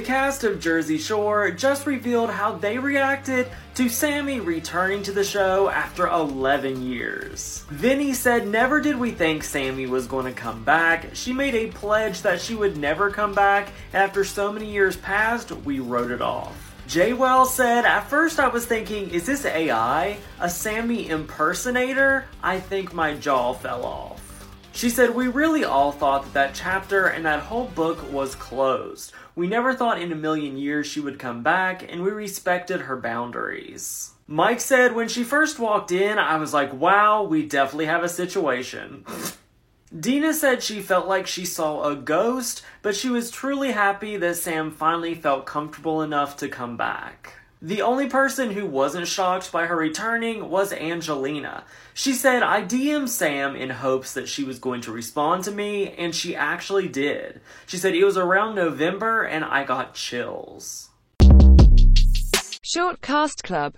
The cast of Jersey Shore just revealed how they reacted to Sammy returning to the show after 11 years. Vinny said, "Never did we think Sammy was going to come back. She made a pledge that she would never come back, and after so many years passed, we wrote it off." JWoww said, "At first I was thinking, is this AI? A Sammy impersonator? I think my jaw fell off." She said, "We really all thought that chapter and that whole book was closed. We never thought in a million years she would come back, and we respected her boundaries." Mike said, "When she first walked in, I was like, wow, we definitely have a situation." Dina said she felt like she saw a ghost, but she was truly happy that Sam finally felt comfortable enough to come back. The only person who wasn't shocked by her returning was Angelina. She said, "I DM'd Sam in hopes that she was going to respond to me, and she actually did." She said, "It was around November, and I got chills." Shortcast Club.